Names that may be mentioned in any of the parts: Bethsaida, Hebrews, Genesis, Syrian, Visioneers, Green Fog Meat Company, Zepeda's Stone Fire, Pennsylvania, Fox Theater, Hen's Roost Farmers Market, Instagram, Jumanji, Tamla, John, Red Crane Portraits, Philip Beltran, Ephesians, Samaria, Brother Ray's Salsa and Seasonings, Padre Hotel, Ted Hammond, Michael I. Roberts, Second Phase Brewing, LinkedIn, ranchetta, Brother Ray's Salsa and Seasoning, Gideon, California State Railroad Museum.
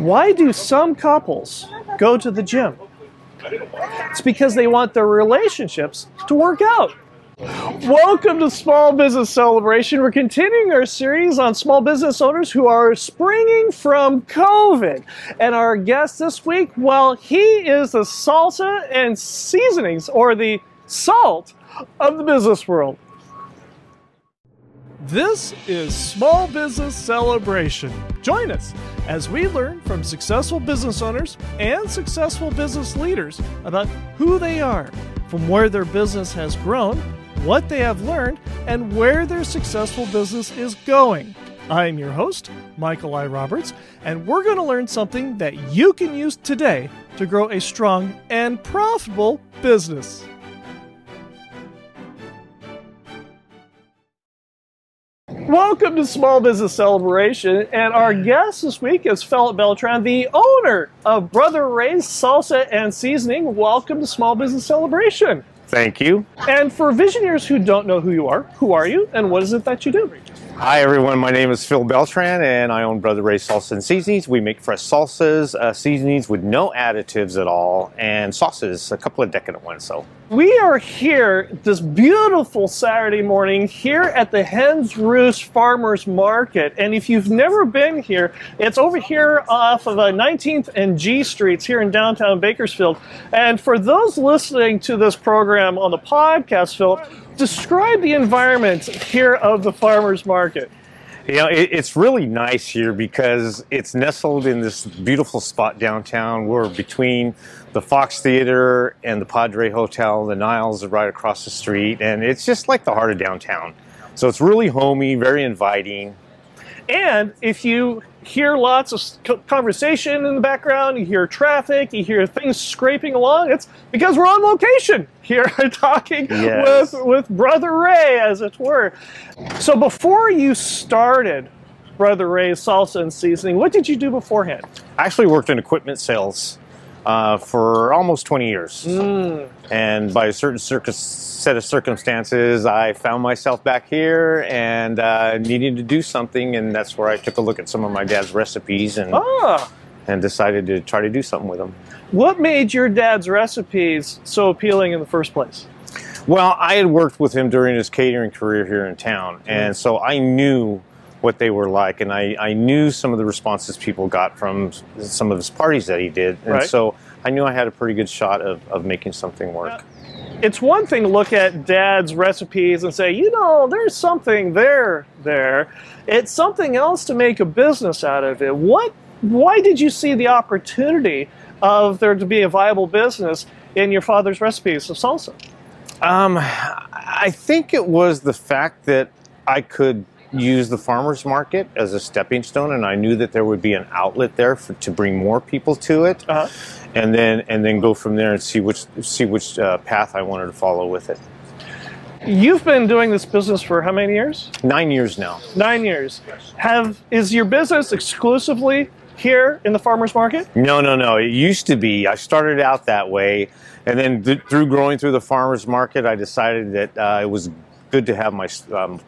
Why do some couples go to the gym? It's because they want their relationships to work out. Welcome to Small Business Celebration. We're continuing our series on small business owners who are springing from COVID. And our guest this week, well, he is the salsa and seasonings, or the salt of the business world. This is Small Business Celebration. Join us as we learn from successful business owners and successful business leaders about who they are, from where their business has grown, what they have learned, and where their successful business is going. I am your host, Michael I. Roberts, and we're going to learn something that you can use today to grow a strong and profitable business. Welcome to Small Business Celebration, and our guest this week is Philip Beltran, the owner of Brother Ray's Salsa and Seasoning. Welcome to Small Business Celebration. Thank you. And for visionaries who don't know who you are, who are you, and what is it that you do? Hi everyone, my name is Phil Beltran, and I own Brother Ray's Salsa and Seasonings. We make fresh salsas, seasonings with no additives at all, and sauces, a couple of decadent ones. So we are here this beautiful Saturday morning here at the Hen's Roost Farmers Market, and if you've never been here, it's over here off of 19th and G Streets here in downtown Bakersfield. And for those listening to this program on the podcast, Philip, describe the environment here of the farmers market. You know, it's really nice here because it's nestled in this beautiful spot downtown. We're between the Fox Theater and the Padre Hotel. The Niles are right across the street, and it's just like the heart of downtown. So it's really homey, very inviting. And if you hear lots of conversation in the background, you hear traffic, you hear things scraping along, it's because we're on location here talking with Brother Ray, as it were. So before you started Brother Ray's Salsa and Seasoning, what did you do beforehand? I actually worked in equipment sales for almost 20 years. And by a certain set of circumstances, I found myself back here and needing to do something, and that's where I took a look at some of my dad's recipes and decided to try to do something with them. What made your dad's recipes so appealing in the first place? Well, I had worked with him during his catering career here in town, and so I knew what they were like, and I knew some of the responses people got from some of his parties that he did, and so I knew I had a pretty good shot of making something work. It's one thing to look at Dad's recipes and say, you know, there's something there. It's something else to make a business out of it. Why did you see the opportunity of there to be a viable business in your father's recipes of salsa? I think it was the fact that I could use the farmers market as a stepping stone, and I knew that there would be an outlet there to bring more people to it, and then go from there and see which path I wanted to follow with it. You've been doing this business for how many years? 9 years now. 9 years. Is your business exclusively here in the farmers market? No. It used to be. I started out that way, and then through the farmers market, I decided that it was good to have my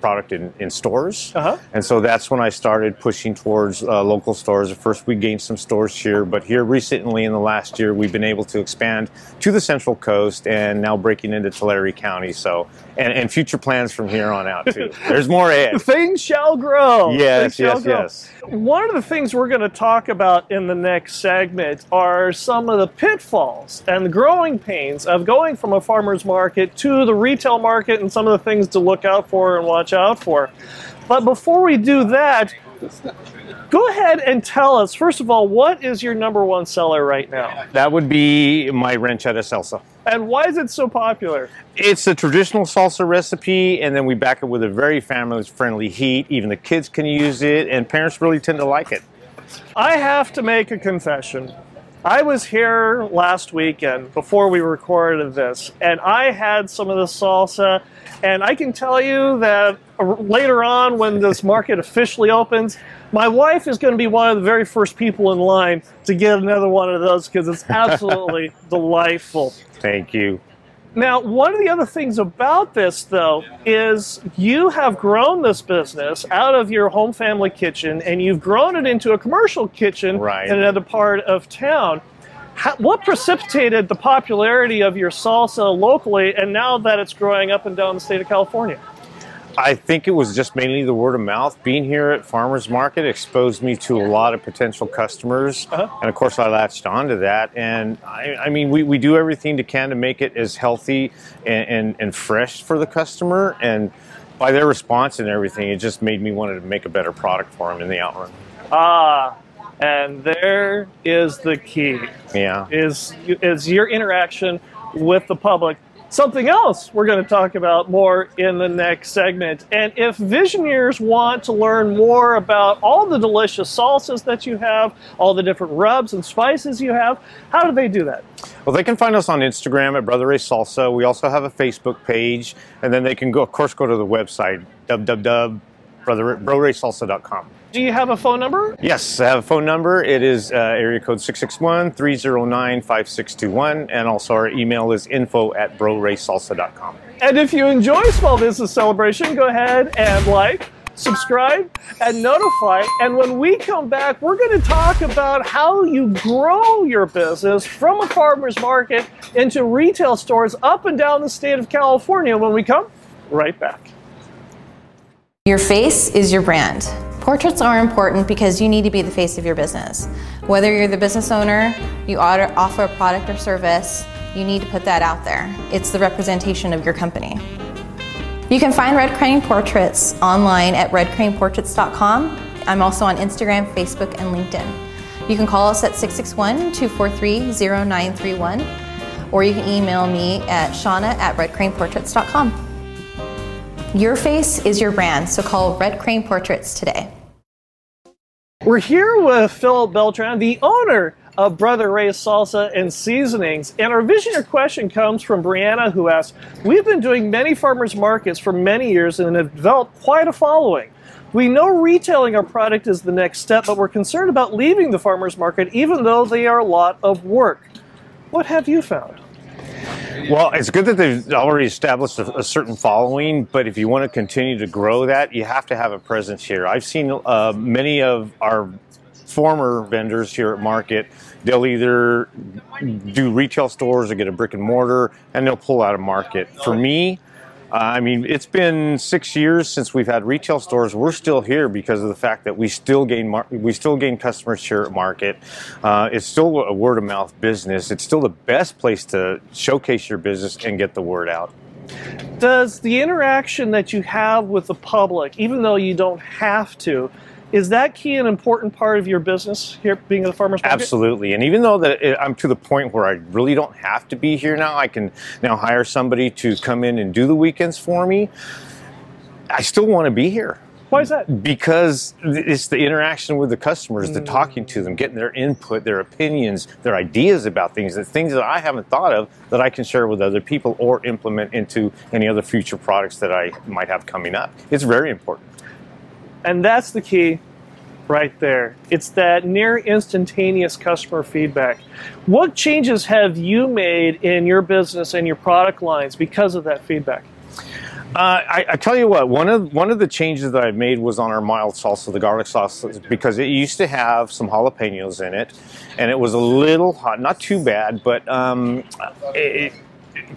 product in stores. And so that's when I started pushing towards local stores. At first we gained some stores here, but here recently in the last year we've been able to expand to the Central Coast and now breaking into Tulare County. So and future plans from here on out too. There's more ahead. Things shall grow. Yes. One of the things we're going to talk about in the next segment are some of the pitfalls and the growing pains of going from a farmer's market to the retail market and some of the things to look out for and watch out for. But before we do that, go ahead and tell us, first of all, what is your number one seller right now? That would be my ranchetta salsa. And why is it so popular? It's a traditional salsa recipe, and then we back it with a very family-friendly heat. Even the kids can use it, and parents really tend to like it. I have to make a confession. I was here last weekend before we recorded this, and I had some of the salsa, and I can tell you that later on when this market officially opens, my wife is going to be one of the very first people in line to get another one of those because it's absolutely delightful. Thank you. Now, one of the other things about this, though, is you have grown this business out of your home family kitchen, and you've grown it into a commercial kitchen in another part of town. What precipitated the popularity of your salsa locally, and now that it's growing up and down the state of California? I think it was just mainly the word of mouth. Being here at Farmers Market exposed me to a lot of potential customers. And of course I latched onto that. And I mean, we do everything we can to make it as healthy and fresh for the customer. And by their response and everything, it just made me want to make a better product for them in the outrun. And there is the key. Is your interaction with the public. Something else we're going to talk about more in the next segment. And if Visioneers want to learn more about all the delicious salsas that you have, all the different rubs and spices you have, how do they do that? Well, they can find us on Instagram at Brother Ray's Salsa. We also have a Facebook page. And then they can, go to the website, www.brotherraysalsa.com. Do you have a phone number? Yes, I have a phone number. It is area code 661-309-5621. And also our email is info@broraysalsa.com. And if you enjoy Small Business Celebration, go ahead and like, subscribe, and notify. And when we come back, we're going to talk about how you grow your business from a farmer's market into retail stores up and down the state of California when we come right back. Your face is your brand. Portraits are important because you need to be the face of your business. Whether you're the business owner, you offer a product or service, you need to put that out there. It's the representation of your company. You can find Red Crane Portraits online at redcraneportraits.com. I'm also on Instagram, Facebook, and LinkedIn. You can call us at 661-243-0931, or you can email me at shauna@redcraneportraits.com. Your face is your brand, so call Red Crane Portraits today. We're here with Philip Beltran, the owner of Brother Ray's Salsa and Seasonings. And our Visioneer question comes from Brianna, who asks, we've been doing many farmers markets for many years and have developed quite a following. We know retailing our product is the next step, but we're concerned about leaving the farmers market, even though they are a lot of work. What have you found? Well, it's good that they've already established a certain following, but if you want to continue to grow that, you have to have a presence here. I've seen many of our former vendors here at market, they'll either do retail stores or get a brick and mortar, and they'll pull out a market. For me, I mean, it's been 6 years since we've had retail stores. We're still here because of the fact that we still gain customers here at market. It's still a word of mouth business. It's still the best place to showcase your business and get the word out. Does the interaction that you have with the public, even though you don't have to, is that key an important part of your business here, being the farmer's market? Absolutely, and even though I'm to the point where I really don't have to be here now, I can now hire somebody to come in and do the weekends for me, I still want to be here. Why is that? Because it's the interaction with the customers, the talking to them, getting their input, their opinions, their ideas about things, the things that I haven't thought of that I can share with other people or implement into any other future products that I might have coming up. It's very important. And that's the key right there. It's that near instantaneous customer feedback. What changes have you made in your business and your product lines because of that feedback? I tell you what, one of the changes that I've made was on our mild salsa, the garlic sauce, because it used to have some jalapenos in it, and it was a little hot, not too bad, but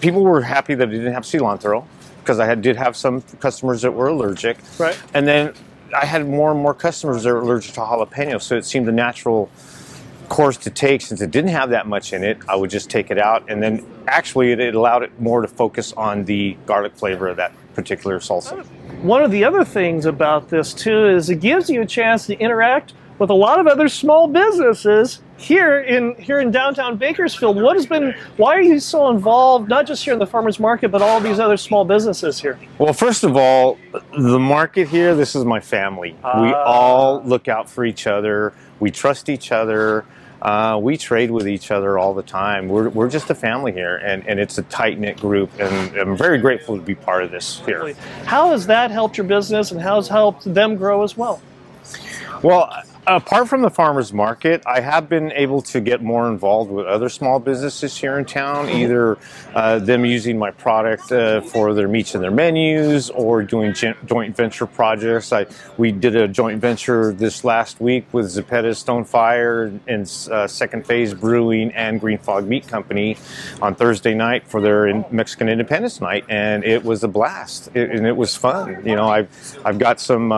people were happy that it didn't have cilantro, because I did have some customers that were allergic. Right. And then I had more and more customers that were allergic to jalapenos, so it seemed a natural course to take. Since it didn't have that much in it, I would just take it out, and then actually it allowed it more to focus on the garlic flavor of that particular salsa. One of the other things about this, too, is it gives you a chance to interact with a lot of other small businesses here in downtown Bakersfield. Why are you so involved, not just here in the farmers market, but all these other small businesses here? Well, first of all, the market here, this is my family. We all look out for each other. We trust each other. We trade with each other all the time. We're just a family here, and it's a tight-knit group, and I'm very grateful to be part of this here. How has that helped your business, and how has helped them grow as well? Well, Apart from the farmers market, I have been able to get more involved with other small businesses here in town, either them using my product for their meats in their menus or doing joint venture projects. We did a joint venture this last week with Zepeda's Stone Fire and Second Phase Brewing and Green Fog Meat Company on Thursday night for their Mexican Independence Night, and it was a blast and it was fun. You know, I've got some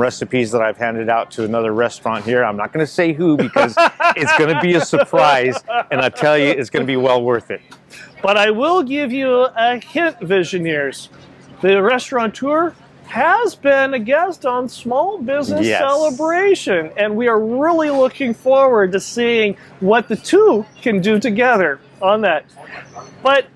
recipes that I've handed out to another restaurant here. I'm not going to say who because it's going to be a surprise, and I tell you, it's going to be well worth it. But I will give you a hint, Visioneers. The restaurateur has been a guest on Small Business Celebration, and we are really looking forward to seeing what the two can do together on that. But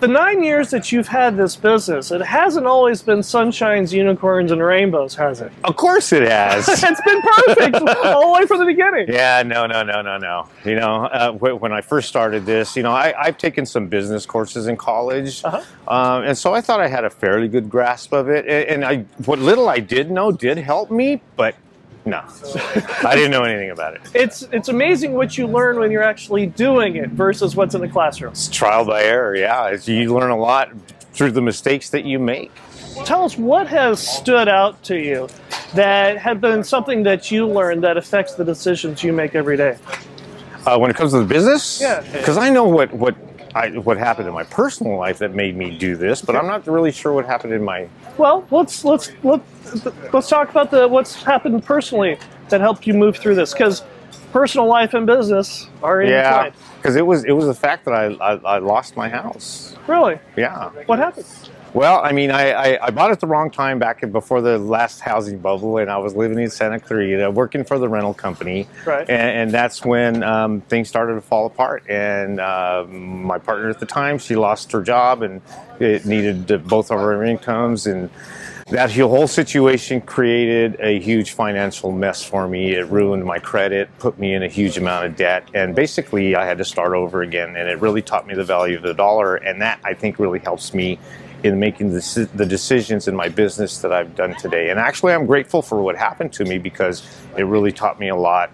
the 9 years that you've had this business, it hasn't always been sunshines, unicorns, and rainbows, has it? Of course it has. It's been perfect all the way from the beginning. Yeah, no. You know, when I first started this, you know, I've taken some business courses in college, and so I thought I had a fairly good grasp of it. And what little I did know did help me, but no, I didn't know anything about it. It's amazing what you learn when you're actually doing it versus what's in the classroom. It's trial by error, yeah. You learn a lot through the mistakes that you make. Tell us, what has stood out to you that had been something that you learned that affects the decisions you make every day? When it comes to the business? Yeah. Because I know what happened in my personal life that made me do this, but I'm not really sure what happened in my... Well, let's talk about what's happened personally that helped you move through this, because personal life and business are intertwined. Yeah, because it was the fact that I lost my house. Really? Yeah. What happened? Well, I mean, I bought it the wrong time back before the last housing bubble, and I was living in Santa Clarita working for the rental company. Right. And that's when things started to fall apart. And my partner at the time, she lost her job, and it needed both of our incomes. And that whole situation created a huge financial mess for me. It ruined my credit, put me in a huge amount of debt, and basically I had to start over again. And it really taught me the value of the dollar, and that, I think, really helps me in making the decisions in my business that I've done today. And actually, I'm grateful for what happened to me because it really taught me a lot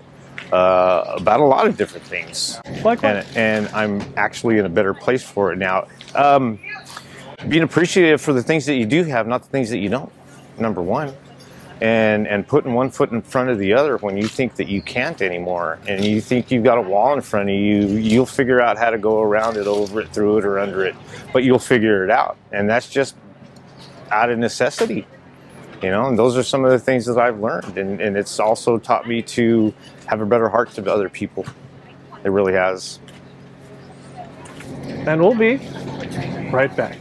about a lot of different things. Likewise. And I'm actually in a better place for it now. Being appreciative for the things that you do have, not the things that you don't, number one. And putting one foot in front of the other when you think that you can't anymore and you think you've got a wall in front of you, you'll figure out how to go around it, over it, through it, or under it, but you'll figure it out. And that's just out of necessity, you know, and those are some of the things that I've learned. And it's also taught me to have a better heart to other people. It really has. And we'll be right back.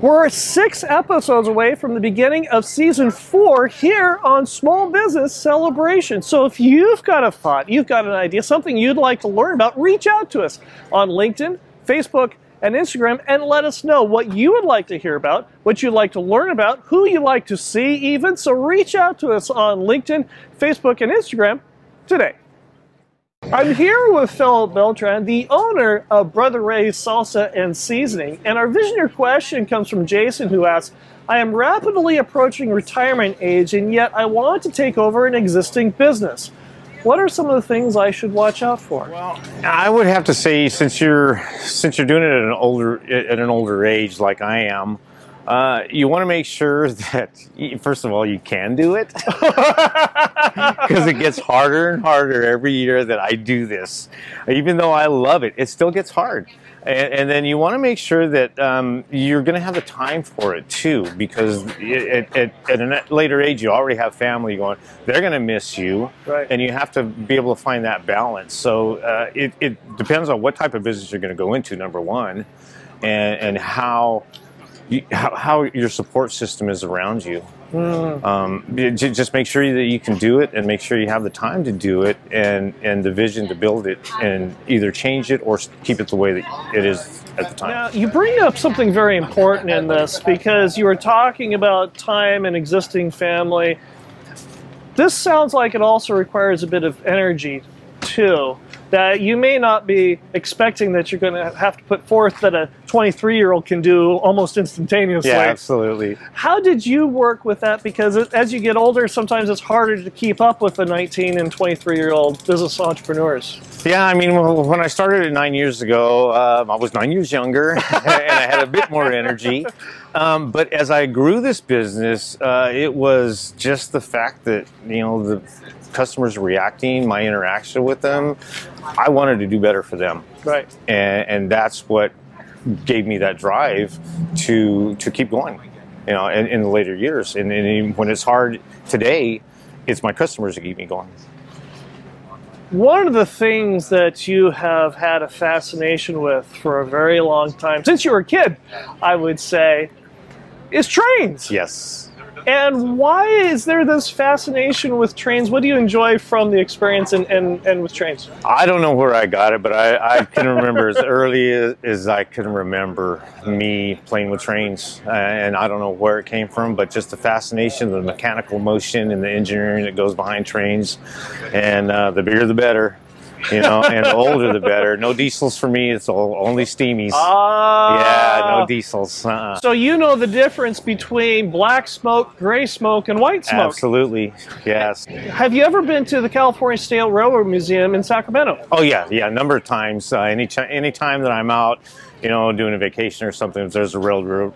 We're 6 episodes away from the beginning of Season 4 here on Small Business Celebration. So if you've got a thought, you've got an idea, something you'd like to learn about, reach out to us on LinkedIn, Facebook, and Instagram, and let us know what you would like to hear about, what you'd like to learn about, who you'd like to see even. So reach out to us on LinkedIn, Facebook, and Instagram today. I'm here with Philip Beltran, the owner of Brother Ray's Salsa and Seasoning, and our Visioneer question comes from Jason, who asks, I am rapidly approaching retirement age, and yet I want to take over an existing business. What are some of the things I should watch out for? Well, I would have to say, since you're doing it at an older age like I am, you want to make sure that, first of all, you can do it, because it gets harder and harder every year that I do this. Even though I love it, it still gets hard. And then you want to make sure that you're going to have the time for it, too, because at a later age, you already have family going. They're going to miss you, right. And you have to be able to find that balance. So it depends on what type of business you're going to go into, number one, and how your support system is around you. Just make sure that you can do it and make sure you have the time to do it and the vision to build it and either change it or keep it the way that it is at the time. Now, you bring up something very important in this because you were talking about time and existing family. This sounds like it also requires a bit of energy too, that you may not be expecting that you're going to have to put forth that a 23-year-old can do almost instantaneously. Yeah, absolutely. How did you work with that? Because as you get older, sometimes it's harder to keep up with the 19- and 23-year-old business entrepreneurs. Yeah, I mean, when I started it 9 years ago, I was 9 years younger, and I had a bit more energy. But as I grew this business, it was just the fact that, you know, the customers reacting, my interaction with them, I wanted to do better for them. Right. And that's what gave me that drive to keep going, you know, in the later years. And even when it's hard today, it's my customers that keep me going. One of the things that you have had a fascination with for a very long time, since you were a kid, I would say, is trains. Yes. And why is there this fascination with trains? What do you enjoy from the experience and with trains? I don't know where I got it, but I can remember as early as I can remember me playing with trains. And I don't know where it came from, but just the fascination, the mechanical motion and the engineering that goes behind trains. And the bigger the better. You know, and the older the better. No diesels for me. It's only steamies. Yeah, no diesels. Uh-uh. So you know the difference between black smoke, gray smoke, and white smoke. Absolutely, yes. Have you ever been to the California State Railroad Museum in Sacramento? Oh, yeah, a number of times. Any time that I'm out, you know, doing a vacation or something, if there's a railroad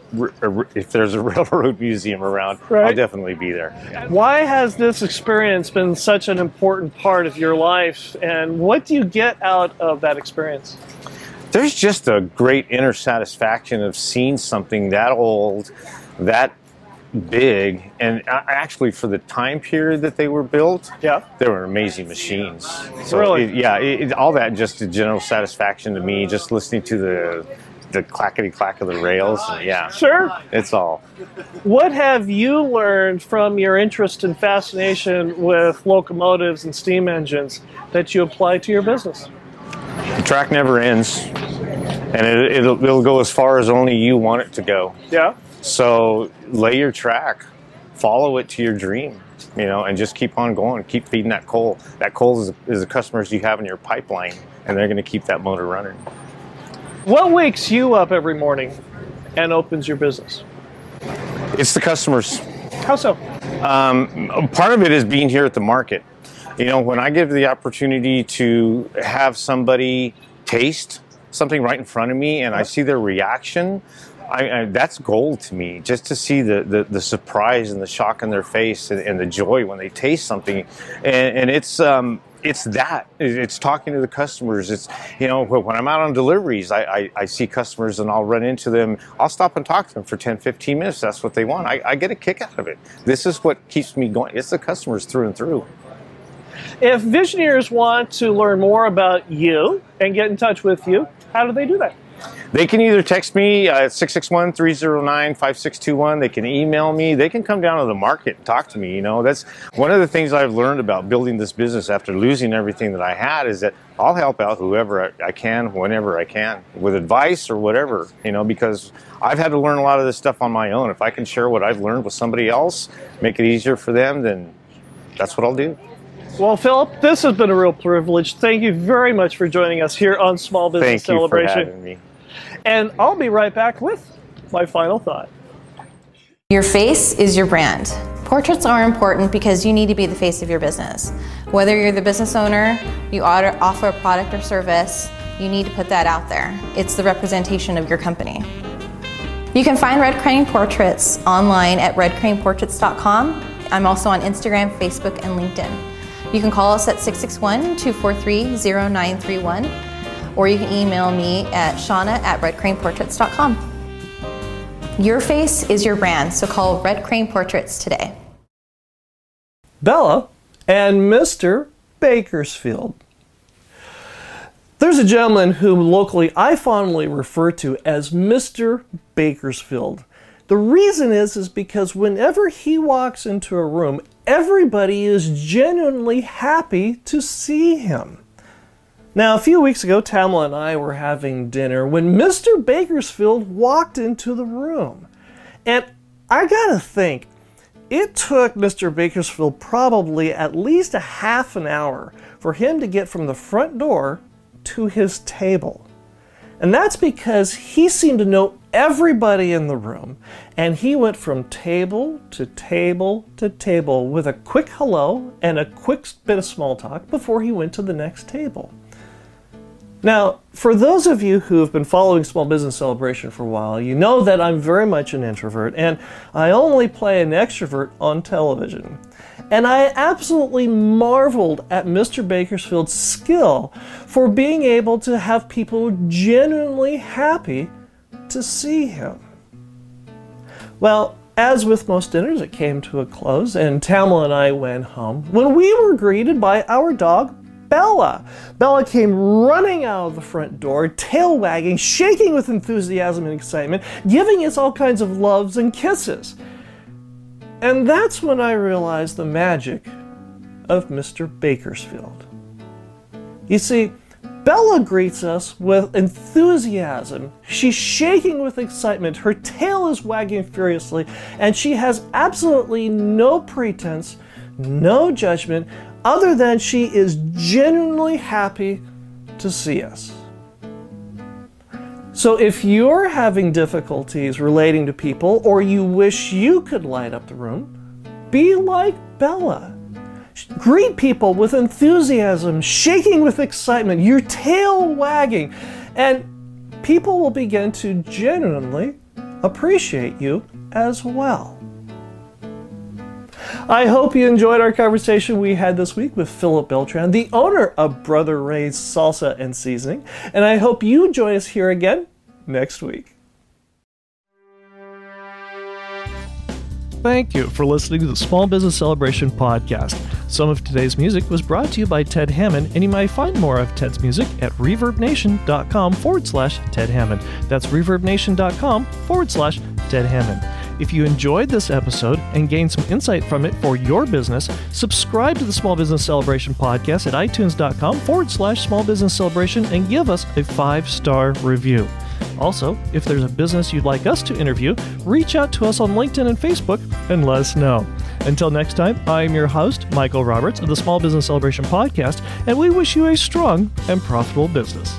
museum around, right, I'll definitely be there. Yeah. Why has this experience been such an important part of your life, and what do you get out of that experience? There's just a great inner satisfaction of seeing something that old, that big, and actually for the time period that they were built, yeah, they were amazing machines. So really? All that, just a general satisfaction to me, just listening to the clackety clack of the rails. And yeah, sure, it's all. What have you learned from your interest and fascination with locomotives and steam engines that you apply to your business? The track never ends, and it'll go as far as only you want it to go. Yeah. So lay your track, follow it to your dream, you know, and just keep on going. Keep feeding that coal. That coal is the customers you have in your pipeline, and they're going to keep that motor running. What wakes you up every morning and opens your business? It's the customers. How so? Part of it is being here at the market. You know, when I give the opportunity to have somebody taste something right in front of me and I see their reaction, that's gold to me, just to see the surprise and the shock in their face and the joy when they taste something. And it's talking to the customers. It's, you know, when I'm out on deliveries, I see customers and I'll run into them. I'll stop and talk to them for 10, 15 minutes. That's what they want. I get a kick out of it. This is what keeps me going. It's the customers through and through. If Visioneers want to learn more about you and get in touch with you, how do they do that? They can either text me at 661-309-5621. They can email me. They can come down to the market and talk to me. You know, that's one of the things I've learned about building this business after losing everything that I had, is that I'll help out whoever I can, whenever I can, with advice or whatever, you know, because I've had to learn a lot of this stuff on my own. If I can share what I've learned with somebody else, make it easier for them, then that's what I'll do. Well, Philip, this has been a real privilege. Thank you very much for joining us here on Small Business Celebration. Thank you for having me. And I'll be right back with my final thought. Your face is your brand. Portraits are important because you need to be the face of your business. Whether you're the business owner, you offer a product or service, you need to put that out there. It's the representation of your company. You can find Red Crane Portraits online at redcraneportraits.com. I'm also on Instagram, Facebook, and LinkedIn. You can call us at 661-243-0931. Or you can email me at shauna@redcraneportraits.com. Your face is your brand, so call Red Crane Portraits today. Bella and Mr. Bakersfield. There's a gentleman who locally I fondly refer to as Mr. Bakersfield. The reason is because whenever he walks into a room, everybody is genuinely happy to see him. Now, a few weeks ago, Tamla and I were having dinner when Mr. Bakersfield walked into the room. And I gotta think, It took Mr. Bakersfield probably at least a half an hour for him to get from the front door to his table. And that's because he seemed to know everybody in the room, and he went from table to table to table with a quick hello and a quick bit of small talk before he went to the next table. Now, for those of you who have been following Small Business Celebration for a while, you know that I'm very much an introvert, and I only play an extrovert on television. And I absolutely marveled at Mr. Bakersfield's skill for being able to have people genuinely happy to see him. Well, as with most dinners, it came to a close, and Tamla and I went home when we were greeted by our dog, Bella. Bella came running out of the front door, tail wagging, shaking with enthusiasm and excitement, giving us all kinds of loves and kisses. And that's when I realized the magic of Mr. Bakersfield. You see, Bella greets us with enthusiasm. She's shaking with excitement, her tail is wagging furiously, and she has absolutely no pretense, no judgment, other than she is genuinely happy to see us. So if you're having difficulties relating to people, or you wish you could light up the room, be like Bella. Greet people with enthusiasm, shaking with excitement, your tail wagging, and people will begin to genuinely appreciate you as well. I hope you enjoyed our conversation we had this week with Philip Beltran, the owner of Brother Ray's Salsa and Seasoning, and I hope you join us here again next week. Thank you for listening to the Small Business Celebration podcast. Some of today's music was brought to you by Ted Hammond, and you may find more of Ted's music at reverbnation.com/Ted Hammond. That's reverbnation.com/Ted Hammond. If you enjoyed this episode and gained some insight from it for your business, subscribe to the Small Business Celebration podcast at itunes.com/Small Business Celebration and give us a 5-star review. Also, if there's a business you'd like us to interview, reach out to us on LinkedIn and Facebook and let us know. Until next time, I'm your host, Michael Roberts of the Small Business Celebration podcast, and we wish you a strong and profitable business.